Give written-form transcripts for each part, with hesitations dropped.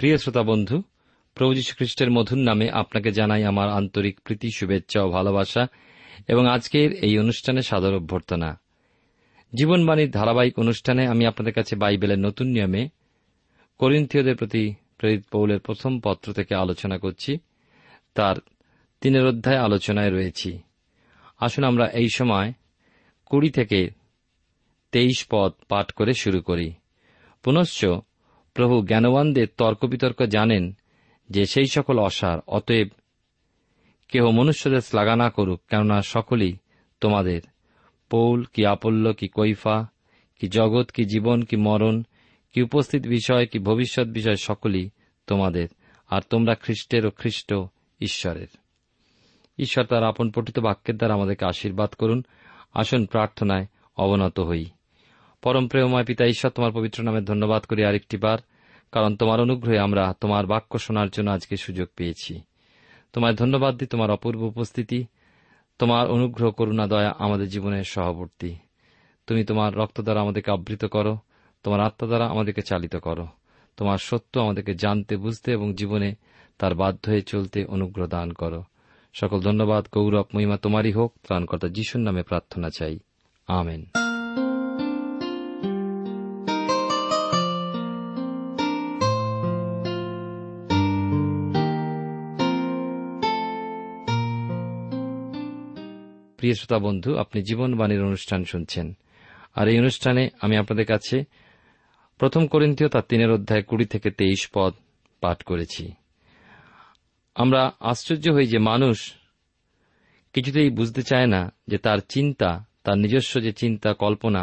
প্রিয় শ্রোতা বন্ধু, প্রভু যীশু খ্রিস্টের মধুর নামে আপনাকে জানাই আমার আন্তরিক প্রীতি, শুভেচ্ছা ও ভালোবাসা এবং আজকের এই অনুষ্ঠানে সাদর অভ্যর্থনা। জীবনবাণীর ধারাবাহিক অনুষ্ঠানে আমি আপনাদের কাছে বাইবেলের নতুন নিয়মে করিন্থীয়দের প্রতি প্রেরিত পৌলের প্রথম পত্র থেকে আলোচনা করছি। তার 3 অধ্যায় আলোচনায় রয়েছি। আসুন আমরা এই সময় 20 থেকে 23 পদ পাঠ করে শুরু করি। পুনশ্চ প্রভু জ্ঞানবানদের তর্কবিতর্ক জানেন যে সেই সকল অসার, অতএব কেহ মনুষ্যদের শ্লাঘা না করুক, কেননা সকলেই তোমাদের। পৌল কি আপল্য কি কৈফা কি জগৎ কি জীবন কি মরণ কি উপস্থিত বিষয় কি ভবিষ্যৎ বিষয়, সকলেই তোমাদের, আর তোমরা খ্রিস্টের ও খ্রিস্ট ঈশ্বরের। ঈশ্বর তার আপন পঠিত বাক্যের দ্বারা আমাদেরকে আশীর্বাদ করুন। আসুন প্রার্থনায় অবনত হই। পরম প্রেমময় পিতা ঈশ্বর, তোমার পবিত্র নামে ধন্যবাদ করি আরেকটি বার, কারণ তোমার অনুগ্রহে আমরা তোমার বাক্য শোনার জন্য আজকে সুযোগ পেয়েছি। তোমায় ধন্যবাদ দিই তোমার অপূর্ব উপস্থিতি, তোমার অনুগ্রহ করুণা দয়া আমাদের জীবনের সহবর্তী। তুমি তোমার রক্ত দ্বারা আমাদেরকে আবৃত করো, তোমার আত্মা দ্বারা আমাদেরকে চালিত করো। তোমার সত্য আমাদেরকে জানতে, বুঝতে এবং জীবনে তার বাধ্য হয়ে চলতে অনুগ্রহ দান করো। সকল ধন্যবাদ, গৌরব, মহিমা তোমারই হোক। ত্রাণকর্তা যিশুর নামে প্রার্থনা চাই, আমেন। প্রিয় শ্রোতা বন্ধু, আপনি জীবনবাণীর অনুষ্ঠান শুনছেন, আর এই অনুষ্ঠানে আমি আপনাদের কাছে প্রথম করিন্থীয় তার 3 অধ্যায় 20 থেকে 23 পদ পাঠ করেছি। আমরা আশ্চর্য হই যে মানুষ কিছুতেই বুঝতে চায় না যে তার চিন্তা, তার নিজস্ব যে চিন্তা, কল্পনা,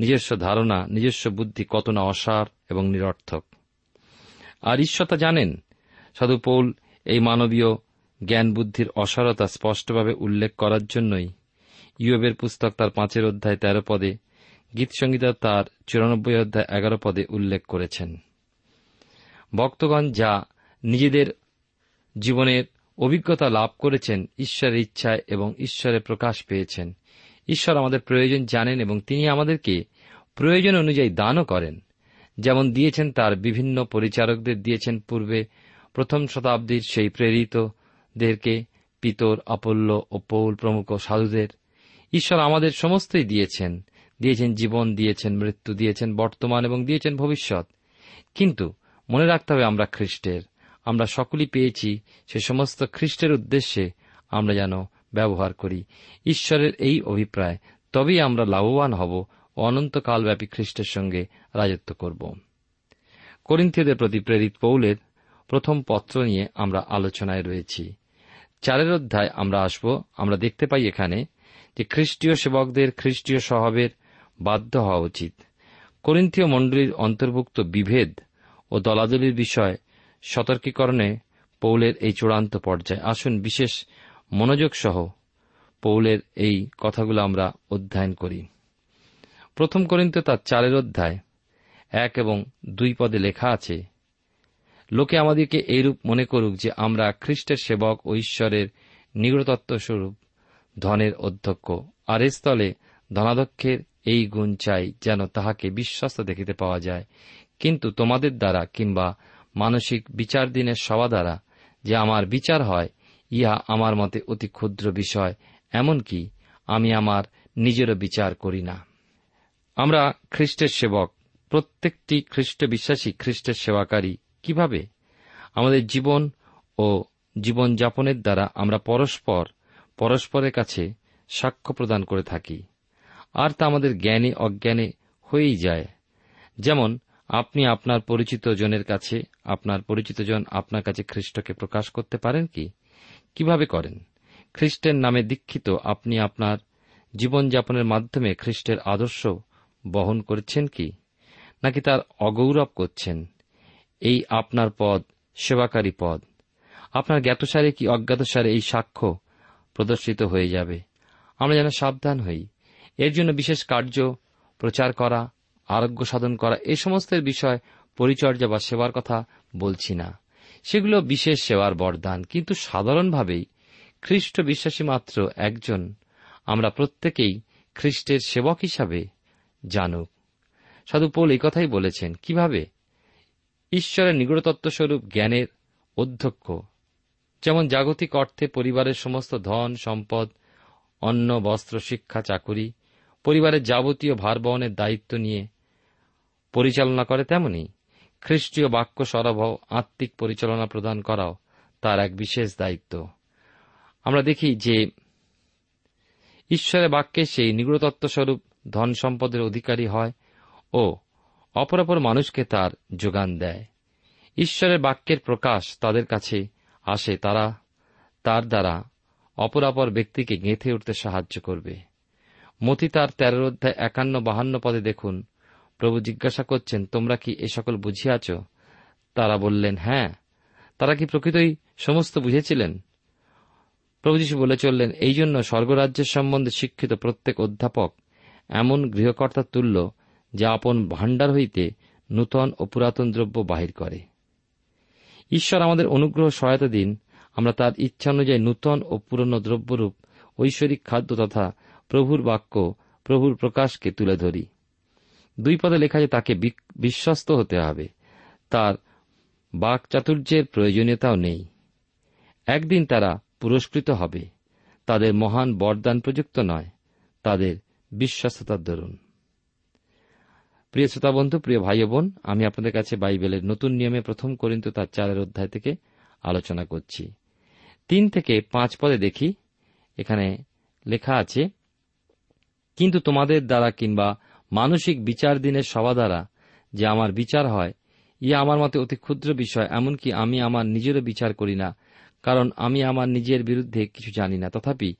নিজস্ব ধারণা, নিজস্ব বুদ্ধি কত না অসার এবং নিরর্থক। আর ঈশ্বর তা জানেন। সাধু পৌল এই মানবীয় জ্ঞান বুদ্ধির অসারতা স্পষ্টভাবে উল্লেখ করার জন্যই ইয়োবের পুস্তক তার 5 অধ্যায় 13 পদে, গীতসংহিতা তার 94 অধ্যায় 11 পদে উল্লেখ করেছেন। ভক্তগণ যা নিজেদের জীবনের অভিজ্ঞতা লাভ করেছেন, ঈশ্বরের ইচ্ছায় এবং ঈশ্বরে প্রকাশ পেয়েছেন। ঈশ্বর আমাদের প্রয়োজন জানেন এবং তিনি আমাদেরকে প্রয়োজন অনুযায়ী দানও করেন। যেমন দিয়েছেন তার বিভিন্ন পরিচারকদের দিয়েছেন, পূর্বে প্রথম শতাব্দীর সেই প্রেরিতদেরকে, পিতর, অপোল্লো ও পৌল প্রমুখ সাধুদের। ঈশ্বর আমাদের সমস্তই দিয়েছেন, দিয়েছেন জীবন, দিয়েছেন মৃত্যু, দিয়েছেন বর্তমান এবং দিয়েছেন ভবিষ্যৎ। কিন্তু মনে রাখতে হবে আমরা খ্রিস্টের, আমরা সকলেই পেয়েছি। সে সমস্ত খ্রিস্টের উদ্দেশ্যে আমরা যেন ব্যবহার করি, ঈশ্বরের এই অভিপ্রায়। তবেই আমরা লাভবান হব ও অনন্তকালব্যাপী খ্রিস্টের সঙ্গে রাজত্ব করব। করিন্থীয়দের প্রতি প্রেরিত পৌলের প্রথম পত্র নিয়ে আমরা আলোচনায় রয়েছি। 4 অধ্যায় আমরা আসব। আমরা দেখতে পাই এখানে যে খ্রিস্টীয় সেবকদের খ্রিস্টীয় স্বভাবের বাধ্য হওয়া উচিত। করিন্থীয় মণ্ডলীর অন্তর্ভুক্ত বিভেদ ও দলাদলির বিষয় সতর্কীকরণে পৌলের এই চূড়ান্ত পর্যায়ে। আসুন বিশেষ মনোযোগ সহ পৌলের এই কথাগুলো আমরা অধ্যয়ন করি। প্রথম করিন্থীয় তার 4 অধ্যায় 1 এবং 2 পদে লেখা আছে, লোকে আমাদেরকে এইরূপ মনে করুক যে আমরা খ্রিস্টের সেবক ও ঈশ্বরের নিগড়তত্ত্বস্বরূপ ধনের অধ্যক্ষ। আর এ স্থলে ধনাধ্যক্ষের এই গুণ চাই, যেন তাহাকে বিশ্বস্ত দেখিতে পাওয়া যায়। কিন্তু তোমাদের দ্বারা কিংবা মানসিক বিচার দিনের সভা দ্বারা যে আমার বিচার হয়, ইহা আমার মতে অতি ক্ষুদ্র বিষয়, এমনকি আমি আমার নিজেরও বিচার করি না। আমরা খ্রিস্টের সেবক। প্রত্যেকটি খ্রিস্ট বিশ্বাসী খ্রিস্টের সেবাকারী। কিভাবে? আমাদের জীবন ও জীবনযাপনের দ্বারা আমরা পরস্পরের কাছে সাক্ষ্য প্রদান করে থাকি, আর তা আমাদের জ্ঞানে অজ্ঞানে হয়েই যায়। যেমন আপনি আপনার পরিচিত জনের কাছে, আপনার পরিচিত জন আপনার কাছে খ্রিস্টকে প্রকাশ করতে পারেন কি? কিভাবে করেন? খ্রিস্টের নামে দীক্ষিত আপনি আপনার জীবনযাপনের মাধ্যমে খ্রিস্টের আদর্শ বহন করছেন কি, নাকি তার অগৌরব করছেন? এই আপনার পদ সেবাকারী পদ। আপনার জ্ঞাতসারে কি অজ্ঞাতসারে এই সাক্ষ্য প্রদর্শিত হয়ে যাবে। আমরা যেন সাবধান হই। এর জন্য বিশেষ কার্য, প্রচার করা, আরোগ্য সাধন করা, এ সমস্তের বিষয় পরিচর্যা বা সেবার কথা বলছি না। সেগুলো বিশেষ সেবার বরদান। কিন্তু সাধারণভাবেই খ্রিস্ট বিশ্বাসী মাত্র একজন, আমরা প্রত্যেকেই খ্রিস্টের সেবক হিসাবে জানুক। সাধু পৌল এই কথাই বলেছেন। কিভাবে? ঈশ্বরের নিগড়তত্ত্বস্বরূপ জ্ঞানের অধ্যক্ষ। যেমন জাগতিক অর্থে পরিবারের সমস্ত ধন সম্পদ, অন্ন, বস্ত্র, শিক্ষা, চাকুরি, পরিবারের যাবতীয় ভার বহনের দায়িত্ব নিয়ে পরিচালনা করে, তেমনি খ্রিস্টীয় বাক্য সরবরাহ, আত্মিক পরিচালনা প্রদান করাও তার এক বিশেষ দায়িত্ব। আমরা দেখি যে ঈশ্বরের বাক্যে সেই নিগড়তত্ত্বস্বরূপ ধন সম্পদের অধিকারী হয় ও অপরাপর মানুষকে তার যোগান দেয়। ঈশ্বরের বাক্যের প্রকাশ তাদের কাছে আসে, তারা তার দ্বারা অপরাপর ব্যক্তিকে গেঁথে উঠতে সাহায্য করবে। মতি তার 13 অধ্যায় 51-52 পদে দেখুন, প্রভু জিজ্ঞাসা করছেন, তোমরা কি এ সকল বুঝিয়াছ? তারা বললেন, হ্যাঁ। তারা কি প্রকৃতই সমস্ত বুঝেছিলেন? প্রভু যীশু বলে চললেন, এই জন্য স্বর্গরাজ্যের সম্বন্ধে শিক্ষিত প্রত্যেক অধ্যাপক এমন গৃহকর্তার তুল্য, যা আপন ভাণ্ডার হইতে নূতন ও পুরাতন দ্রব্য বাহির করে। ঈশ্বর আমাদের অনুগ্রহ সহায়তা দিন, আমরা তার ইচ্ছা অনুযায়ী নূতন ও পুরনো দ্রব্যরূপ ঐশ্বরিক খাদ্য তথা প্রভুর বাক্য, প্রভুর প্রকাশকে তুলে ধরি। 2 পদে লেখা যে তাকে বিশ্বস্ত হতে হবে, তার বাকচাতুর্যের প্রয়োজনীয়তাও নেই। একদিন তারা পুরস্কৃত হবে, তাদের মহান বরদান প্রযুক্ত নয়, তাদের বিশ্বস্ততার দরুন। প্রিয় শ্রোতা বন্ধু, প্রিয় ভাই বোন, আমি আপনাদের কাছে বাইবেলের নতুন নিয়মে প্রথম করিন্থীয় তার 4 অধ্যায় থেকে আলোচনা করছি। 3-5 পদে দেখি এখানে লেখা আছে, কিন্তু তোমাদের দ্বারা কিংবা মানসিক বিচার দিনের সভা দ্বারা যে আমার বিচার হয়, ইয়া আমার মতে অতি ক্ষুদ্র বিষয়, এমনকি আমি আমার নিজেরও বিচার করি না। কারণ আমি আমার নিজের বিরুদ্ধে কিছু জানি না, তথাপি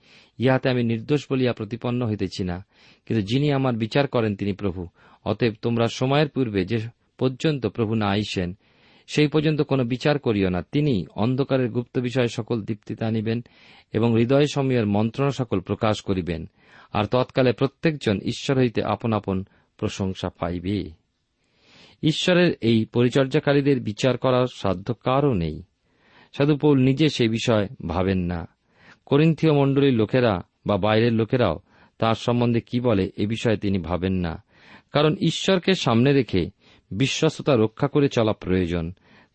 ইহাতে আমি নির্দোষ বলিয়া প্রতিপন্ন হইতেছি না। কিন্তু যিনি আমার বিচার করেন তিনি প্রভু। অতএব তোমরা সময়ের পূর্বে যে পর্যন্ত প্রভু না আইসেন, সেই পর্যন্ত কোনো বিচার করিও না। তিনি অন্ধকারের গুপ্ত বিষয়ে সকল দীপ্তিতে আনিবেন এবং হৃদয় সময়ের মন্ত্রণা সকল প্রকাশ করিবেন। আর তৎকালে প্রত্যেকজন ঈশ্বর হইতে আপন আপন প্রশংসা পাইবে। ঈশ্বরের এই পরিচর্যাকারীদের বিচার করার সাধ্য কারও নেই। সাধু পৌল নিজে সে বিষয় ভাবেন না। করিন্থীয় মণ্ডলীর লোকেরা বা বাইরের লোকেরাও তার সম্বন্ধে কি বলে এ বিষয়ে তিনি ভাবেন না, কারণ ঈশ্বরকে সামনে রেখে বিশ্বস্ততা রক্ষা করে চলা প্রয়োজন।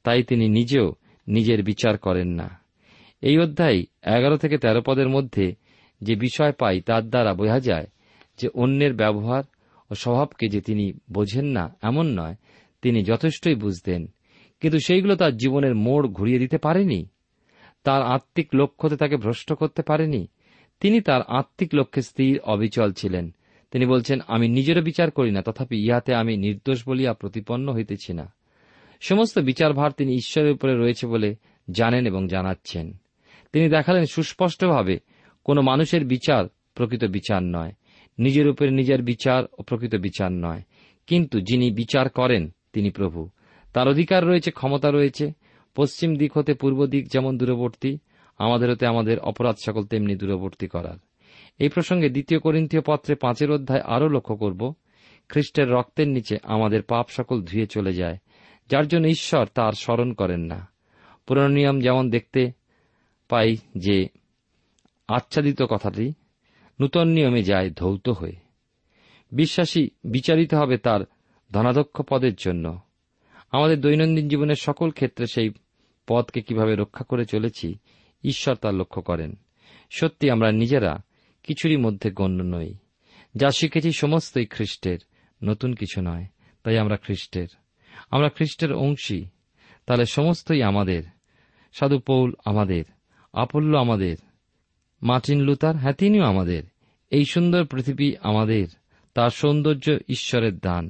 তাই তিনি নিজেও নিজের বিচার করেন না। এই অধ্যায় 11-13 পদের মধ্যে যে বিষয় পাই তার দ্বারা বোঝা যায় যে অন্যের ব্যবহার ও স্বভাবকে যে তিনি বোঝেন না এমন নয়, তিনি যথেষ্টই বুঝতেন, কিন্তু সেইগুলো তার জীবনের মোড় ঘুরিয়ে দিতে পারেনি, তার আত্মিক লক্ষ্যতে তাকে ভ্রষ্ট করতে পারেনি। তিনি তার আত্মিক লক্ষ্যে স্থির অবিচল ছিলেন। তিনি বলছেন, আমি নিজেরও বিচার করি না, তথাপি ইহাতে আমি নির্দোষ বলিয়া প্রতিপন্ন হইতেছি না। সমস্ত বিচারভার তিনি ঈশ্বরের উপরে রয়েছে বলে জানেন এবং জানাচ্ছেন। তিনি দেখালেন সুস্পষ্টভাবে কোনো মানুষের বিচার প্রকৃত বিচার নয়, নিজের উপরে নিজের বিচার ও প্রকৃত বিচার নয়, কিন্তু যিনি বিচার করেন তিনি প্রভু। তার অধিকার রয়েছে, ক্ষমতা রয়েছে। পশ্চিম দিক হতে পূর্ব দিক যেমন দূরবর্তী, আমাদের হতে আমাদের অপরাধ সকল তেমনি দূরবর্তী করার। এই প্রসঙ্গে 2 করিন্থীয় পত্রে 5 অধ্যায় আরও লক্ষ্য করব, খ্রিস্টের রক্তের নিচে আমাদের পাপ সকল ধুয়ে চলে যায়, যার জন্য ঈশ্বর তার স্মরণ করেন না। পুরনো নিয়ম যেমন দেখতে পাই যে আচ্ছাদিত কথাটি নূতন নিয়মে যায় ধৌত হয়ে। বিশ্বাসী বিচারিত হবে তার ধনাধ্যক্ষ পদের জন্য। আমাদের দৈনন্দিন জীবনের সকল ক্ষেত্রে সেই পদকে কিভাবে রক্ষা করে চলেছি ঈশ্বর তা লক্ষ্য করেন। সত্যি আমরা নিজেরা কিছুরই মধ্যে গণ্য নই। যা শিখেছি সমস্তই খ্রিস্টের, নতুন কিছু নয়। তাই আমরা খ্রিস্টের অংশী, তাহলে সমস্তই আমাদের। সাধু পৌল আমাদের, আপল্ল আমাদের, মার্টিন লুথার, হ্যাঁ তিনিও আমাদের। এই সুন্দর পৃথিবী আমাদের, তার সৌন্দর্য ঈশ্বরের দান।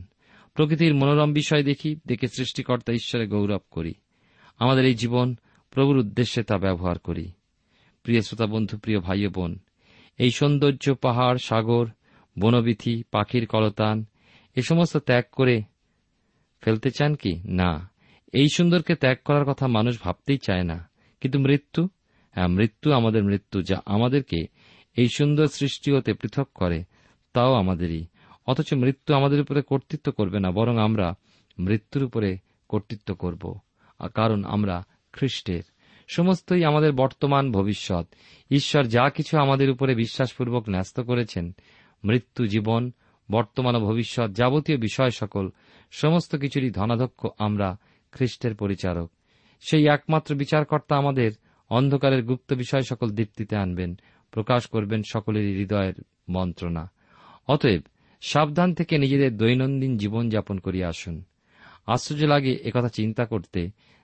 প্রকৃতির মনোরম বিষয় দেখে সৃষ্টিকর্তা ঈশ্বরে গৌরব করি। আমাদের এই জীবন প্রভুর উদ্দেশ্যে তা ব্যবহার করি। প্রিয় শ্রোতা বন্ধু, প্রিয় ভাই ও বোন, এই সৌন্দর্য পাহাড়, সাগর, বনবিথি, পাখির কলতান এ সমস্ত ত্যাগ করে ফেলতে চান কি? না, এই সুন্দরকে ত্যাগ করার কথা মানুষ ভাবতেই চায় না। কিন্তু মৃত্যু, হ্যাঁ মৃত্যু আমাদের মৃত্যু, যা আমাদেরকে এই সুন্দর সৃষ্টি হতে পৃথক করে, তাও আমাদেরই। অথচ মৃত্যু আমাদের উপরে কর্তৃত্ব করবে না, বরং আমরা মৃত্যুর উপরে কর্তৃত্ব করব, কারণ আমরা খ্রিস্টের। সমস্তই আমাদের বর্তমান, ভবিষ্যৎ। ঈশ্বর যা কিছু আমাদের উপরে বিশ্বাসপূর্বক ন্যস্ত করেছেন, মৃত্যু, জীবন, বর্তমান ও ভবিষ্যৎ যাবতীয় বিষয় সকল, সমস্ত কিছুরই ধনাধ্যক্ষ আমরা খ্রিস্টের পরিচারক। সেই একমাত্র বিচারকর্তা আমাদের অন্ধকারের গুপ্ত বিষয় সকল দীপ্তিতে আনবেন, প্রকাশ করবেন সকলেরই হৃদয়ের মন্ত্রণা। অতএব সাবধান থেকে নিজেদের দৈনন্দিন জীবনযাপন করিয়া আসুন। আশ্চর্য লাগে একথা চিন্তা করতে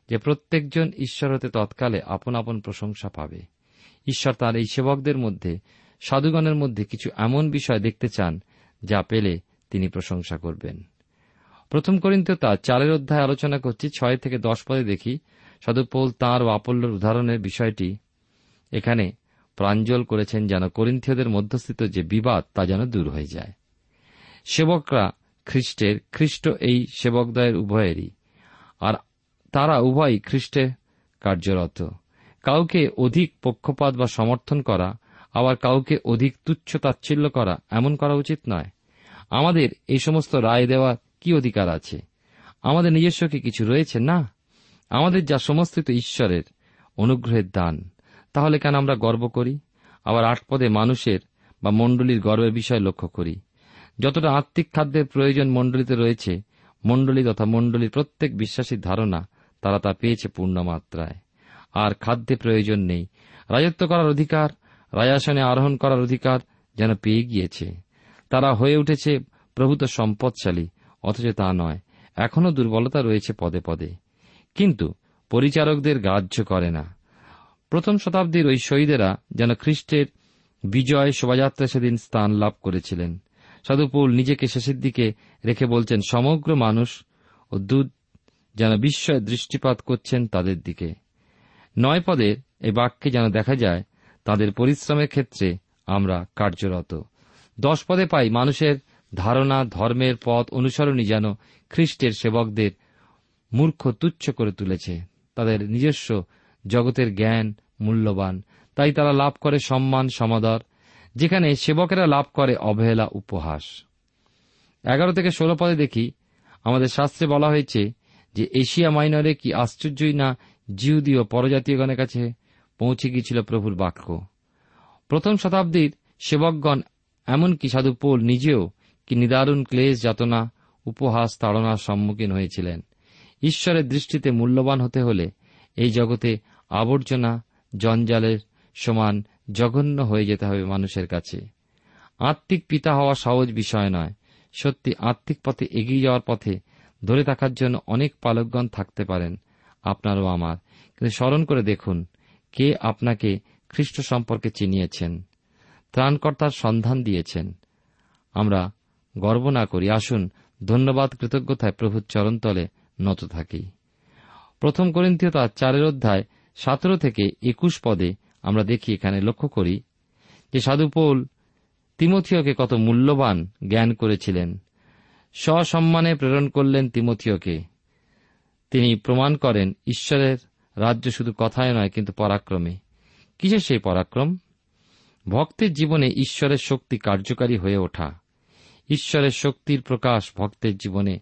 যে প্রত্যেকজন ঈশ্বর হতে তৎকালে আপন আপন প্রশংসা পাবে। ঈশ্বর তাঁর এই সেবকদের মধ্যে, সাধুগণের মধ্যে কিছু এমন বিষয় দেখতে চান যা পেলে তিনি প্রশংসা করবেন। 1 করিন্থীয় 4 অধ্যায় আলোচনা করছি, 6-10 পদে দেখি সাধু পৌল তাঁর ও আপল্লোর উদাহরণের বিষয়টি এখানে প্রাঞ্জল করেছেন, যেন করিন্থীয়দের মধ্যস্থিত যে বিবাদ তা যেন দূর হয়ে যায়। সেবকরা খ্রিস্টের, খ্রিস্ট এই সেবকদ্বয়ের উভয়েরই, আর তারা উভয়ই খ্রিস্টে কার্যরত। কাউকে অধিক পক্ষপাত বা সমর্থন করা, আবার কাউকে অধিক তুচ্ছ তাচ্ছিল্য করা, এমন করা উচিত নয়। আমাদের এই সমস্ত রায় দেওয়ার কি অধিকার আছে? আমাদের নিজস্ব কি কিছু রয়েছে? না, আমাদের যা সমস্ত ঈশ্বরের অনুগ্রহের দান। তাহলে কেন আমরা গর্ব করি? আবার 8 পদে মানুষের বা মণ্ডলীর গর্বের বিষয় লক্ষ্য করি। যতটা আত্মিক খাদ্যের প্রয়োজন মণ্ডলীতে রয়েছে, মণ্ডলী তথা মণ্ডলীর প্রত্যেক বিশ্বাসীর ধারণা তারা তা পেয়েছে পূর্ণ মাত্রায়। আর খাদ্যে প্রয়োজন নেই। রাজত্ব করার অধিকার, রাজাসনে আরোহণ করার অধিকার যেন পেয়ে গিয়েছে। তারা হয়ে উঠেছে প্রভূত সম্পদশালী, অথচ তা নয়, এখনও দুর্বলতা রয়েছে পদে পদে, কিন্তু পরিচারকদের গ্রাহ্য করে না। 1 শতাব্দীর ওই শহীদেরা যেন খ্রিস্টের বিজয় শোভাযাত্রা সেদিন স্থান লাভ করেছিলেন। সাধু পৌল নিজেকে শেষের দিকে রেখে বলছেন, সমগ্র মানুষ ও দূত যেন বিস্ময়ে দৃষ্টিপাত করছেন তাদের দিকে। 9 পদের এই বাক্যে যেন দেখা যায় তাদের পরিশ্রমের ক্ষেত্রে আমরা কার্যরত। 10 পদে পাই মানুষের ধারণা, ধর্মের পথ অনুসরণই যেন খ্রিস্টের সেবকদের মূর্খ তুচ্ছ করে তুলেছে। তাদের নিজস্ব জগতের জ্ঞান মূল্যবান, তাই তারা লাভ করে সম্মান, সমাদর, যেখানে সেবকেরা লাভ করে অবহেলা, উপহাস। 11-16 পদে দেখি আমাদের শাস্ত্রে বলা হয়েছে যে এশিয়া মাইনরে কি আশ্চর্যই না জিহুদি ও পরজাতীয়গণের কাছে পৌঁছে গিয়েছিল প্রভুর বাক্য। প্রথম শতাব্দীর সেবকগণ, এমনকি সাধু পৌল নিজেও কি নিদারুণ ক্লেশ, যাতনা, উপহাস, তাড়নার সম্মুখীন হয়েছিলেন। ঈশ্বরের দৃষ্টিতে মূল্যবান হতে হলে এই জগতে আবর্জনা জঞ্জালের সমান জঘন্য হয়ে যেতে হবে মানুষের কাছে। আত্মিক পিতা হওয়া সহজ বিষয় নয়। সত্যি আত্মিক পথে এগিয়ে যাওয়ার পথে ধরে থাকার জন্য অনেক পালকগণ থাকতে পারেন, আপনার ও আমার। কিন্তু স্মরণ করে দেখুন, কে আপনাকে খ্রিস্ট সম্পর্কে চিনিয়েছেন, ত্রাণকর্তার সন্ধান দিয়েছেন। আমরা গর্ব না করি, আসুন ধন্যবাদ কৃতজ্ঞতায় প্রভুর চরণতলে নত থাকি। প্রথম করিন্থীয় 4:17-21 আমরা দেখি, এখানে লক্ষ্য করি যে সাধু পৌল তিমথিওকে কত মূল্যবান জ্ঞান করেছিলেন। সসম্মানে প্রেরণ করলেন তিমথিওকে। তিনি প্রমাণ করেন ঈশ্বরের রাজ্য শুধু কথায় নয়, কিন্তু পরাক্রমে। কিসের সেই পরাক্রম? ভক্তের জীবনে ঈশ্বরের শক্তি কার্যকারী হয়ে ওঠা। ঈশ্বরের শক্তির প্রকাশ ভক্তের জীবনে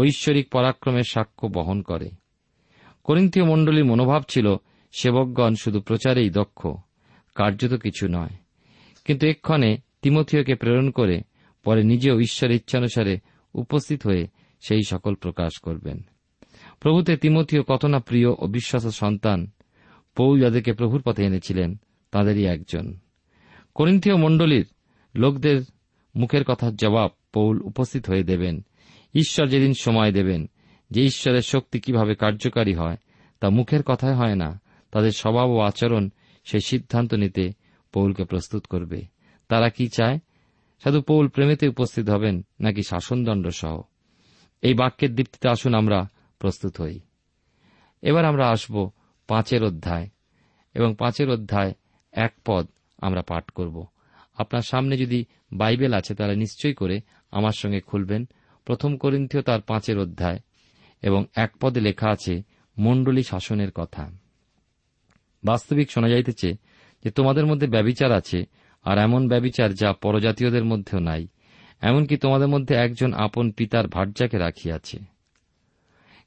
ঐশ্বরিক পরাক্রমের সাক্ষ্য বহন করে। করিন্থীয় মণ্ডলীর মনোভাব ছিল, সেবকগণ শুধু প্রচারেই দক্ষ, কার্যত কিছু নয়। কিন্তু এক্ষণে তিমথিওকে প্রেরণ করে পরে নিজেও ঈশ্বরের ইচ্ছানুসারে উপস্থিত হয়ে সেই সকল প্রকাশ করবেন। প্রভুতে তিমথিও কত না প্রিয় ও বিশ্বাস সন্তান। পৌল যাদেরকে প্রভুর পথে এনেছিলেন তাঁদেরই একজন। করিন্থীয় মণ্ডলীর লোকদের মুখের কথার জবাব পৌল উপস্থিত হয়ে দেবেন। ঈশ্বর যেদিন সময় দেবেন যে ঈশ্বরের শক্তি কিভাবে কার্যকারী হয়, তা মুখের কথায় হয় না, তাদের স্বভাব ও আচরণ সেই সিদ্ধান্ত নিতে পৌলকে প্রস্তুত করবে। তারা কি চায়? সাধু পৌল প্রেমেতে উপস্থিত হবেন নাকি শাসনদণ্ড সহ? এই বাক্যের দীপ্তিতে আসুন আমরা প্রস্তুত হই। এবার আমরা আসব 5 এবং 5:1 আমরা পাঠ করব। আপনার সামনে যদি বাইবেল আছে তাহলে নিশ্চয়ই করে আমার সঙ্গে খুলবেন। 1 করিন্থীয় 5:1 লেখা আছে মণ্ডলী শাসনের কথা। বাস্তবিক শোনা যাইতেছে যে তোমাদের মধ্যে ব্যভিচার আছে, আর এমন ব্যভিচার যা পরজাতীয়দের মধ্যেও নাই, এমনকি তোমাদের মধ্যে একজন আপন পিতার ভাট্যাকে রাখিয়াছে।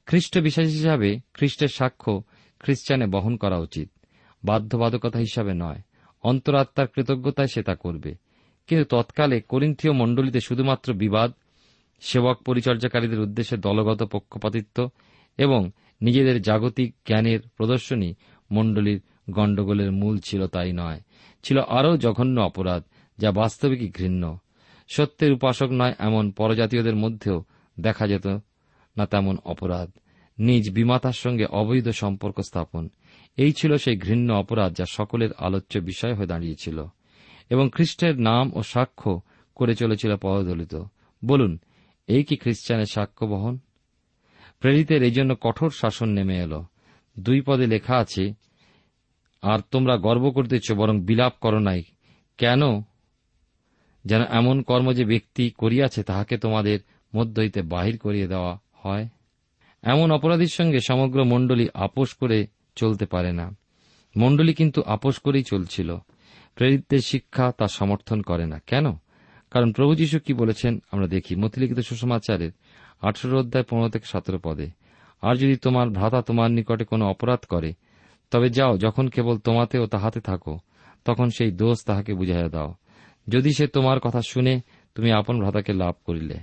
খ্রিস্ট বিশ্বাস হিসাবে খ্রিস্টের সাক্ষ্য খ্রিস্টানে বহন করা উচিত, বাধ্যবাধকতা হিসাবে নয়। অন্তরাত্মার কৃতজ্ঞতায় সে তা করবে। কিন্তু তৎকালে করিন্থীয় মণ্ডলীতে শুধুমাত্র বিবাদ, সেবক পরিচর্যাকারীদের উদ্দেশ্যে দলগত পক্ষপাতিত্ব এবং নিজেদের জাগতিক জ্ঞানের প্রদর্শনী মণ্ডলীর গণ্ডগোলের মূল ছিল, তাই নয়। ছিল আরও জঘন্য অপরাধ যা বাস্তবিকই ঘৃণ্য। সত্যের উপাসক নয় এমন পরজাতীয়দের মধ্যেও দেখা যেত না তেমন অপরাধ, নিজ বিমাতার সঙ্গে অবৈধ সম্পর্ক স্থাপন। এই ছিল সেই ঘৃণ্য অপরাধ যা সকলের আলোচ্য বিষয় হয়ে দাঁড়িয়েছিল এবং খ্রিস্টের নাম ও সাক্ষ্য করে চলেছিল পদদলিত। বলুন, এই কি খ্রিস্টানের সাক্ষ্য বহন? প্রেরিতের এই জন্য কঠোর শাসন নেমে এল। 2 লেখা আছে, আর তোমরা গর্ব করিতেছ, বরং বিলাপ করো নাই, কেন যেন এমন কর্ম যে ব্যক্তি করিয়াছে তাহাকে তোমাদের মধ্য হইতে বাহির করিয়ে দেওয়া হয়। এমন অপরাধীর সঙ্গে সমগ্র মণ্ডলী আপোষ করে চলতে পারে না। মণ্ডলী কিন্তু আপোষ করেই চলছিল। প্রেরিতদের শিক্ষা তা সমর্থন করে না। কেন? কারণ প্রভু যীশু কি বলেছেন আমরা দেখি মথিলিখিত সুসমাচারের 18:15-17। আর যদি তোমার ভ্রাতা তোমার নিকটে কোনো অপরাধ করে, তবে যাও, যখন কেবল তোমাতে ও তাহাতে থাকো, তখন সেই দোষ তাহাকে বুঝাইয়া দাও। যদি সে তোমার কথা শুনে, তুমি আপন ভ্রাতাকে লাভ করিলে।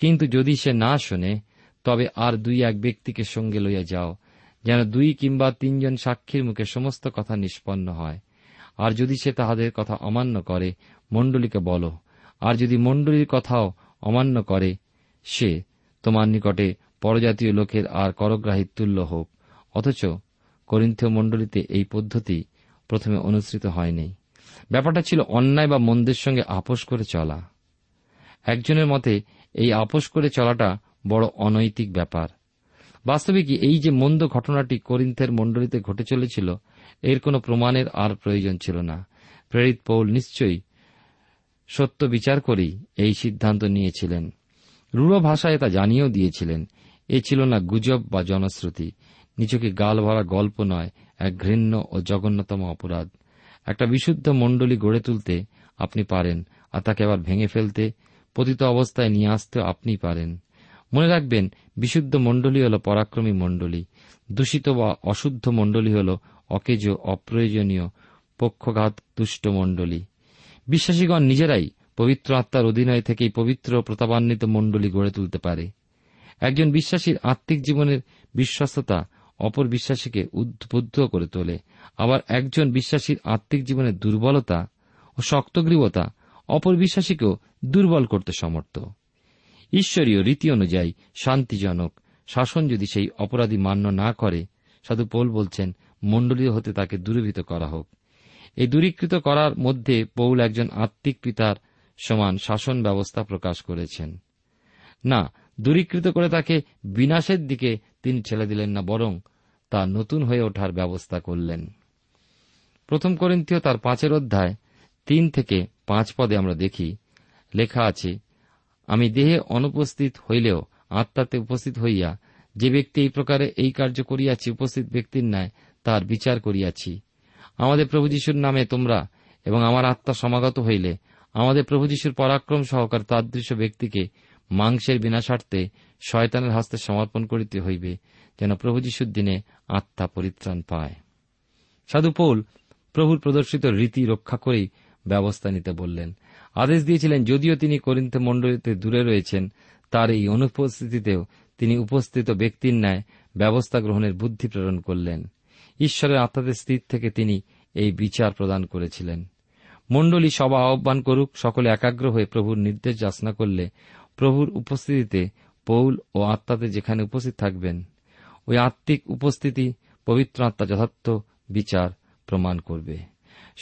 কিন্তু যদি সে না শুনে, তবে আর 2-1 ব্যক্তিকে সঙ্গে লইয়া যাও, যেন 2 কিংবা 3 জন সাক্ষীর মুখে সমস্ত কথা নিষ্পন্ন হয়। আর যদি সে তাহাদের কথা অমান্য করে, মণ্ডলীকে বলো। আর যদি মণ্ডলীর কথাও অমান্য করে, সে তোমার নিকটে পরজাতীয় লোকের আর করগ্রাহীর তুল্য হোক। অথচ করিন্থীয় মণ্ডলীতে এই পদ্ধতি প্রথমে অনুসৃত হয়নি। ব্যাপারটা ছিল অন্যায় বা মন্দের সঙ্গে আপোষ করে চলা। একজনের মতে এই আপোষ করে চলাটা বড় অনৈতিক ব্যাপার। বাস্তবিকই এই যে মন্দ ঘটনাটি করিন্থের মণ্ডলীতে ঘটে চলেছিল, এর কোনো প্রমাণের আর প্রয়োজন ছিল না। প্রেরিত পৌল নিশ্চয়ই সত্য বিচার করেই এই সিদ্ধান্ত নিয়েছিলেন। রূঢ় ভাষায় তা জানিয়েও দিয়েছিলেন। এ ছিল না গুজব বা জনশ্রুতি, নিজেকে গাল ভরা গল্প নয়, এক ঘৃণ্য ও জঘন্যতম অপরাধ। একটা বিশুদ্ধ মণ্ডলী গড়ে তুলতে আপনি পারেন, আর তাকে আবার ভেঙে ফেলতে, পতিত অবস্থায় নিয়ে আসতেও আপনি পারেন। মনে রাখবেন, বিশুদ্ধ মণ্ডলী হল পরাক্রমী মণ্ডলী, দূষিত বা অশুদ্ধ মণ্ডলী হল অকেজ, অপ্রয়োজনীয়, পক্ষঘাত দুষ্ট মণ্ডলী। বিশ্বাসীগণ নিজেরাই পবিত্র আত্মার অধীনয় থেকেই পবিত্র প্রতাপান্বিত মণ্ডলী গড়ে তুলতে পারে। একজন বিশ্বাসীর আত্মিক জীবনের বিশ্বস্ততা অপর বিশ্বাসীকে উদ্বুদ্ধ করে তোলে, আবার একজন বিশ্বাসীর আত্মিক জীবনের দুর্বলতা ও শক্তগ্রীবতা অপর বিশ্বাসীকেও দুর্বল করতে সমর্থ। ঈশ্বরীয় রীতি অনুযায়ী শান্তিজনক শাসন যদি সেই অপরাধী মান্য না করে, সাধু পৌল বলছেন, মণ্ডলীয় হতে তাকে দূরীভূত করা হোক। এই দূরীকৃত করার মধ্যে পৌল একজন আত্মিক পিতার সমান শাসন ব্যবস্থা প্রকাশ করেছেন না। দূরীকৃত করে তাকে বিনাশের দিকে তিনি ঠেলে দিলেন না, বরং তা নতুন হয়ে ওঠার ব্যবস্থা করলেন। প্রথম করিন্থীয় তার 5 অধ্যায় 3-5 পদে আমরা দেখি, লেখা আছে, আমি দেহে অনুপস্থিত হইলেও আত্মাতে উপস্থিত হইয়া যে ব্যক্তি এই প্রকারে এই কার্য করিয়াছি, উপস্থিত ব্যক্তির ন্যায় তার বিচার করিয়াছি। আমাদের প্রভু যীশুর নামে তোমরা এবং আমার আত্মা সমাগত হইলে আমাদের প্রভু যীশুর পরাক্রম সহকার তাদৃশ্য ব্যক্তিকে মাংসের বিনাশার্থে শয়তানের হস্তে সমর্পণ করিতে হইবে, যেন প্রভু যীশুর দিনে আত্মা পরিত্রাণ পায়। সাধু পৌল প্রভুর প্রদর্শিত রীতি রক্ষা করেই ব্যবস্থা নিতে বললেন, আদেশ দিয়েছিলেন। যদিও তিনি করিন্থ মণ্ডলীতে দূরে রয়েছেন, তার এই অনুপস্থিতিতেও তিনি উপস্থিত ব্যক্তির ন্যায় ব্যবস্থা গ্রহণের বুদ্ধি প্রেরণ করলেন। ঈশ্বরের আত্মাদের স্থির থেকে তিনি এই বিচার প্রদান করেছিলেন। মণ্ডলী সভা আহ্বান করুক, সকলে একাগ্র হয়ে প্রভুর নির্দেশ যাচনা করলে প্রভুর উপস্থিতিতে পৌল ও আত্মাতে যেখানে উপস্থিত থাকবেন, ওই আত্মিক উপস্থিতি পবিত্র আত্মা যথার্থ বিচার প্রমাণ করবে।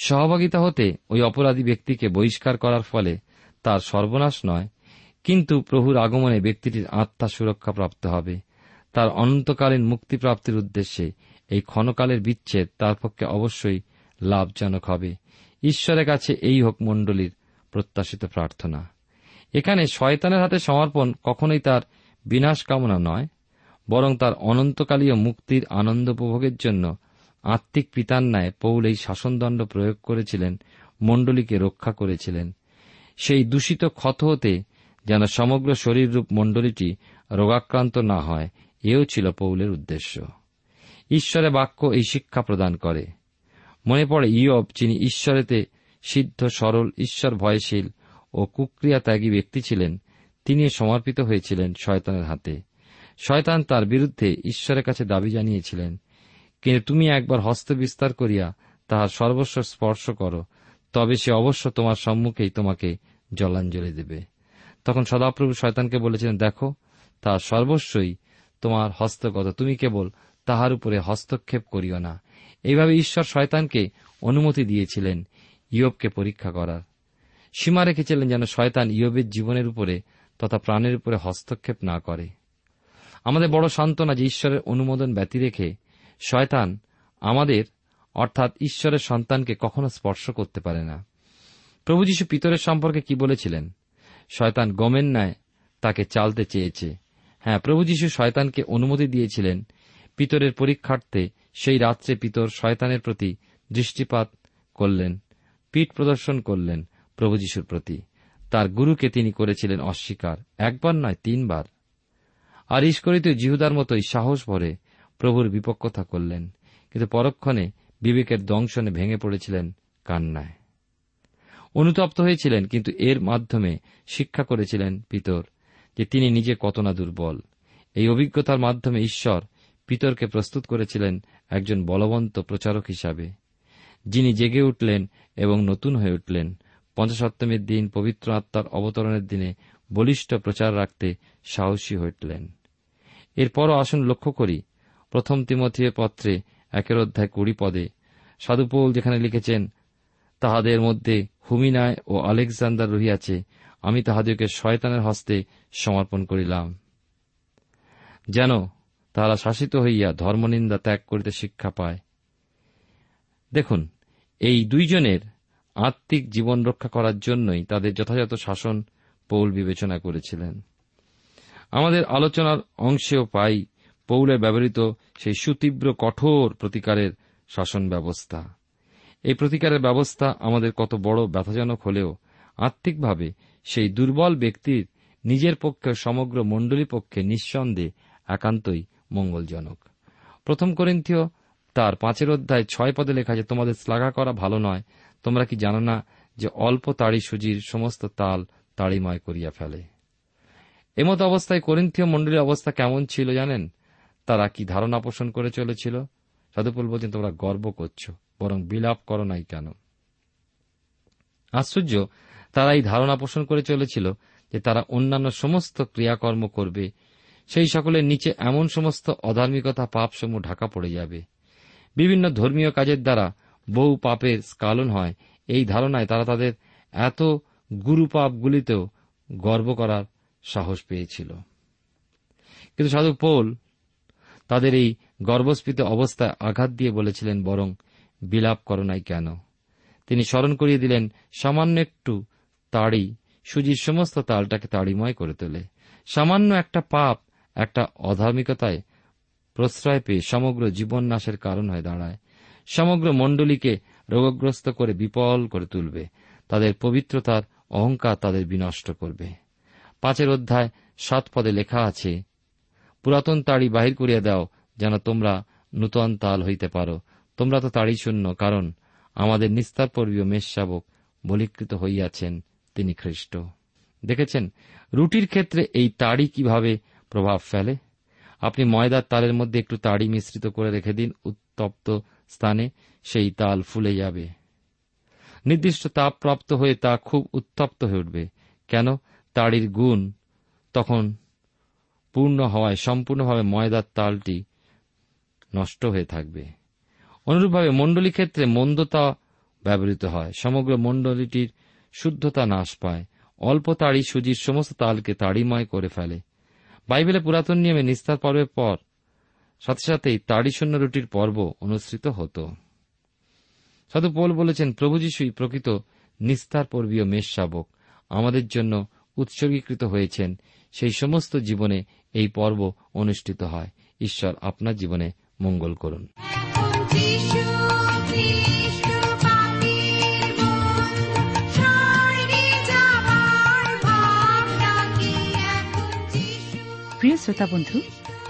সহভাগিতা হতে ওই অপরাধী ব্যক্তিকে বহিষ্কার করার ফলে তার সর্বনাশ নয়, কিন্তু প্রভুর আগমনে ব্যক্তিটির আত্মা সুরক্ষা প্রাপ্ত হবে। তার অনন্তকালীন মুক্তিপ্রাপ্তির উদ্দেশ্যে এই ক্ষণকালের বিচ্ছেদ তার পক্ষে অবশ্যই লাভজনক হবে। ঈশ্বরের কাছে এই হোক মণ্ডলীর প্রত্যাশিত প্রার্থনা। এখানে শয়তানের হাতে সমর্পণ কখনোই তার বিনাশ কামনা নয়, বরং তার অনন্তকালীয় মুক্তির আনন্দ উপভোগের জন্য আত্মিক পিতার ন্যায় পৌল এই শাসনদণ্ড প্রয়োগ করেছিলেন, মণ্ডলীকে রক্ষা করেছিলেন। সেই দূষিত ক্ষত হতে যেন সমগ্র শরীররূপ মণ্ডলীটি রোগাক্রান্ত না হয়, এও ছিল পৌলের উদ্দেশ্য। ঈশ্বরের বাক্য এই শিক্ষা প্রদান করে। মনে পড়ে ইয়োব, যিনি ঈশ্বরেতে সিদ্ধ, সরল, ঈশ্বর ভয়শীল ও কুক্রিয়া ত্যাগী ব্যক্তি ছিলেন। তিনি সমর্পিত হয়েছিলেন শয়তানের হাতে। শয়তান তার বিরুদ্ধে ঈশ্বরের কাছে দাবি জানিয়েছিলেন, কিন্তু তুমি একবার হস্ত বিস্তার করিয়া তাহার সর্বস্ব স্পর্শ করো, তবে সে অবশ্য তোমার সম্মুখেই তোমাকে জলাঞ্জলি দেবে। তখন সদাপ্রভু শয়তানকে বলেছিলেন, দেখো, তাহার সর্বস্বই তোমার হস্তগত, তুমি কেবল তাহার উপরে হস্তক্ষেপ করিও না। এইভাবে ঈশ্বর শয়তানকে অনুমতি দিয়েছিলেন ইয়োবকে পরীক্ষা করার, সীমা রেখেছিলেন যেন শয়তান ইয়োবের জীবনের উপরে তথা প্রাণের উপরে হস্তক্ষেপ না করে। আমাদের বড় সান্ত্বনা যে ঈশ্বরের অনুমোদন ব্যতি রেখে শয়তান আমাদের অর্থাৎ ঈশ্বরের সন্তানকে কখনো স্পর্শ করতে পারে না। প্রভু যীশু পিতরের সম্পর্কে কি বলেছিলেন? শয়তান গমের ন্যায় তাকে চালতে চেয়েছে। হ্যাঁ, প্রভু যীশু শয়তানকে অনুমতি দিয়েছিলেন পিতরের পরীক্ষার্থে। সেই রাত্রে পিতর শয়তানের প্রতি দৃষ্টিপাত করলেন, পিঠ প্রদর্শন করলেন প্রভু যীশুর প্রতি। তার গুরুকে তিনি করেছিলেন অস্বীকার, একবার নয়, 3 আর ইস্করিত যিহুদার মতোই সাহস ভরে প্রভুর বিপক্ষতা করলেন, কিন্তু পরক্ষণে বিবেকের দংশনে ভেঙে পড়েছিলেন কান্নায়। অনুতপ্ত হয়েছিলেন, কিন্তু এর মাধ্যমে শিক্ষা করেছিলেন পিতর যে তিনি নিজে কত না দুর্বল। এই অভিজ্ঞতার মাধ্যমে ঈশ্বর পিতরকে প্রস্তুত করেছিলেন একজন বলবন্ত প্রচারক হিসাবে, যিনি জেগে উঠলেন এবং নতুন হয়ে উঠলেন। পঞ্চাশোত্তমের দিন, পবিত্র আত্মার অবতরণের দিনে বলিষ্ঠ প্রচার রাখতে সাহসী হয়ে উঠলেন। এরপরও আসুন লক্ষ্য করি 1 পত্রে 1:20 সাধু পৌল যেখানে লিখেছেন, তাহাদের মধ্যে হুমিনায় ও আলেকজান্ডার রহিয়াছে, আমি তাহাদেরকে শয়তানের হস্তে সমর্পণ করিলাম, যেন তাহারা শাসিত হইয়া ধর্মনিন্দা ত্যাগ করিতে শিক্ষা পায়। দেখুন, এই 2 আত্মিক জীবন রক্ষা করার জন্যই তাদের যথাযথ শাসন পৌল বিবেচনা করেছিলেন। আমাদের আলোচনার অংশেও পাই পৌলে ব্যবহৃত সেই সুতীব্র কঠোর প্রতিকারের শাসন ব্যবস্থা। এই প্রতিকারের ব্যবস্থা আমাদের কত বড় ব্যথাজনক হলেও আত্মিকভাবে সেই দুর্বল ব্যক্তির নিজের পক্ষে সমগ্র মণ্ডলীর পক্ষে নিঃসন্দেহে একান্তই মঙ্গলজনক। 1 করিন্থীয় তার 5 অধ্যায় 6 পদে লেখা আছে, তোমাদের শ্লাঘা করা ভালো নয়, তোমরা কি জানো না যে অল্প তাড়ি সুজির সমস্ত তাল তাড়িময় করিয়া ফেলে। এমত অবস্থায় করিন্থীয় মণ্ডলীর অবস্থা কেমন ছিল জানেন? তারা কি ধারণা পোষণ করে চলেছিল? সাধুপৌল বলছেন, তোমরা গর্ব করছ, বরং বিলাপ করো নাই কেন? আশ্চর্য, তারা এই ধারণা পোষণ করে চলেছিল যে তারা অন্যান্য সমস্ত ক্রিয়াকর্ম করবে, সেই সকলের নিচে এমন সমস্ত অধার্মিকতা পাপসমূহ ঢাকা পড়ে যাবে। বিভিন্ন ধর্মীয় কাজের দ্বারা বহু পাপের স্খলন হয়। এই ধারণায় তারা তাদের এত গুরুপাপগুলিতেও গর্ব করার সাহস পেয়েছিল। কিন্তু সাধু পৌল তাদের এই গর্বস্ফীত অবস্থায় আঘাত দিয়ে বলেছিলেন, বরং বিলাপ করো নাই কেন? তিনি স্মরণ করিয়ে দিলেন, সামান্য একটু তাড়ি সুজির সমস্ত তালটাকে তাড়িময় করে তোলে। সামান্য একটা পাপ একটা অধার্মিকতায় প্রশ্রয় পেয়ে সমগ্র জীবন নাশের কারণ হয়ে দাঁড়ায়, সমগ্র মণ্ডলীকে রোগগ্রস্ত করে বিপল করে তুলবে, তাদের পবিত্রতার অহংকার তাদের বিনষ্ট করবে। 5 অধ্যায় 7 পদে লেখা আছে, পুরাতন তাড়ি বাহির করিয়া দাও যেন তোমরা নূতন তাল হইতে পারো। তোমরা তো তাড়ি শূন্য, কারণ আমাদের নিস্তার পর্বীয় মেষশাবক বলিকৃত হইয়াছেন, তিনি খ্রিস্ট। দেখেছেন রুটির ক্ষেত্রে এই তাড়ি কিভাবে প্রভাব ফেলে। আপনি ময়দার তালের মধ্যে একটু তাড়ি মিশ্রিত করে রেখে দিন, উত্তপ্ত স্থানে সেই তাল ফুলে যাবে, নির্দিষ্ট তাপ প্রাপ্ত হয়ে তা খুব উত্তপ্ত হয়ে উঠবে। কেন? তাড়ির গুণ তখন পূর্ণ হওয়ায় সম্পূর্ণভাবে ময়দার তালটি নষ্ট হয়ে থাকবে। অনুরূপভাবে মণ্ডলী ক্ষেত্রে মন্দতা ব্যবহৃত হয়, সমগ্র মণ্ডলীটির শুদ্ধতা নাশ পায়। অল্প তাড়ি সুজির সমস্ত তালকে তাড়িময় করে ফেলে। বাইবেলে পুরাতন নিয়মে নিস্তার পর্বের পর সাথে সাথেই তাড়ি শূন্য রুটির পর্ব অনুষ্ঠিত হতো। সাধু পৌল বলেছেন, প্রভু যীশুই প্রকৃত নিস্তার পর্বীয় মেষশাবক, আমাদের জন্য উৎসর্গীকৃত হয়েছেন। সেই সমস্ত জীবনে এই পর্ব অনুষ্ঠিত হয়। ঈশ্বর আপনার জীবনে মঙ্গল করুন। প্রিয় শ্রোতা বন্ধু,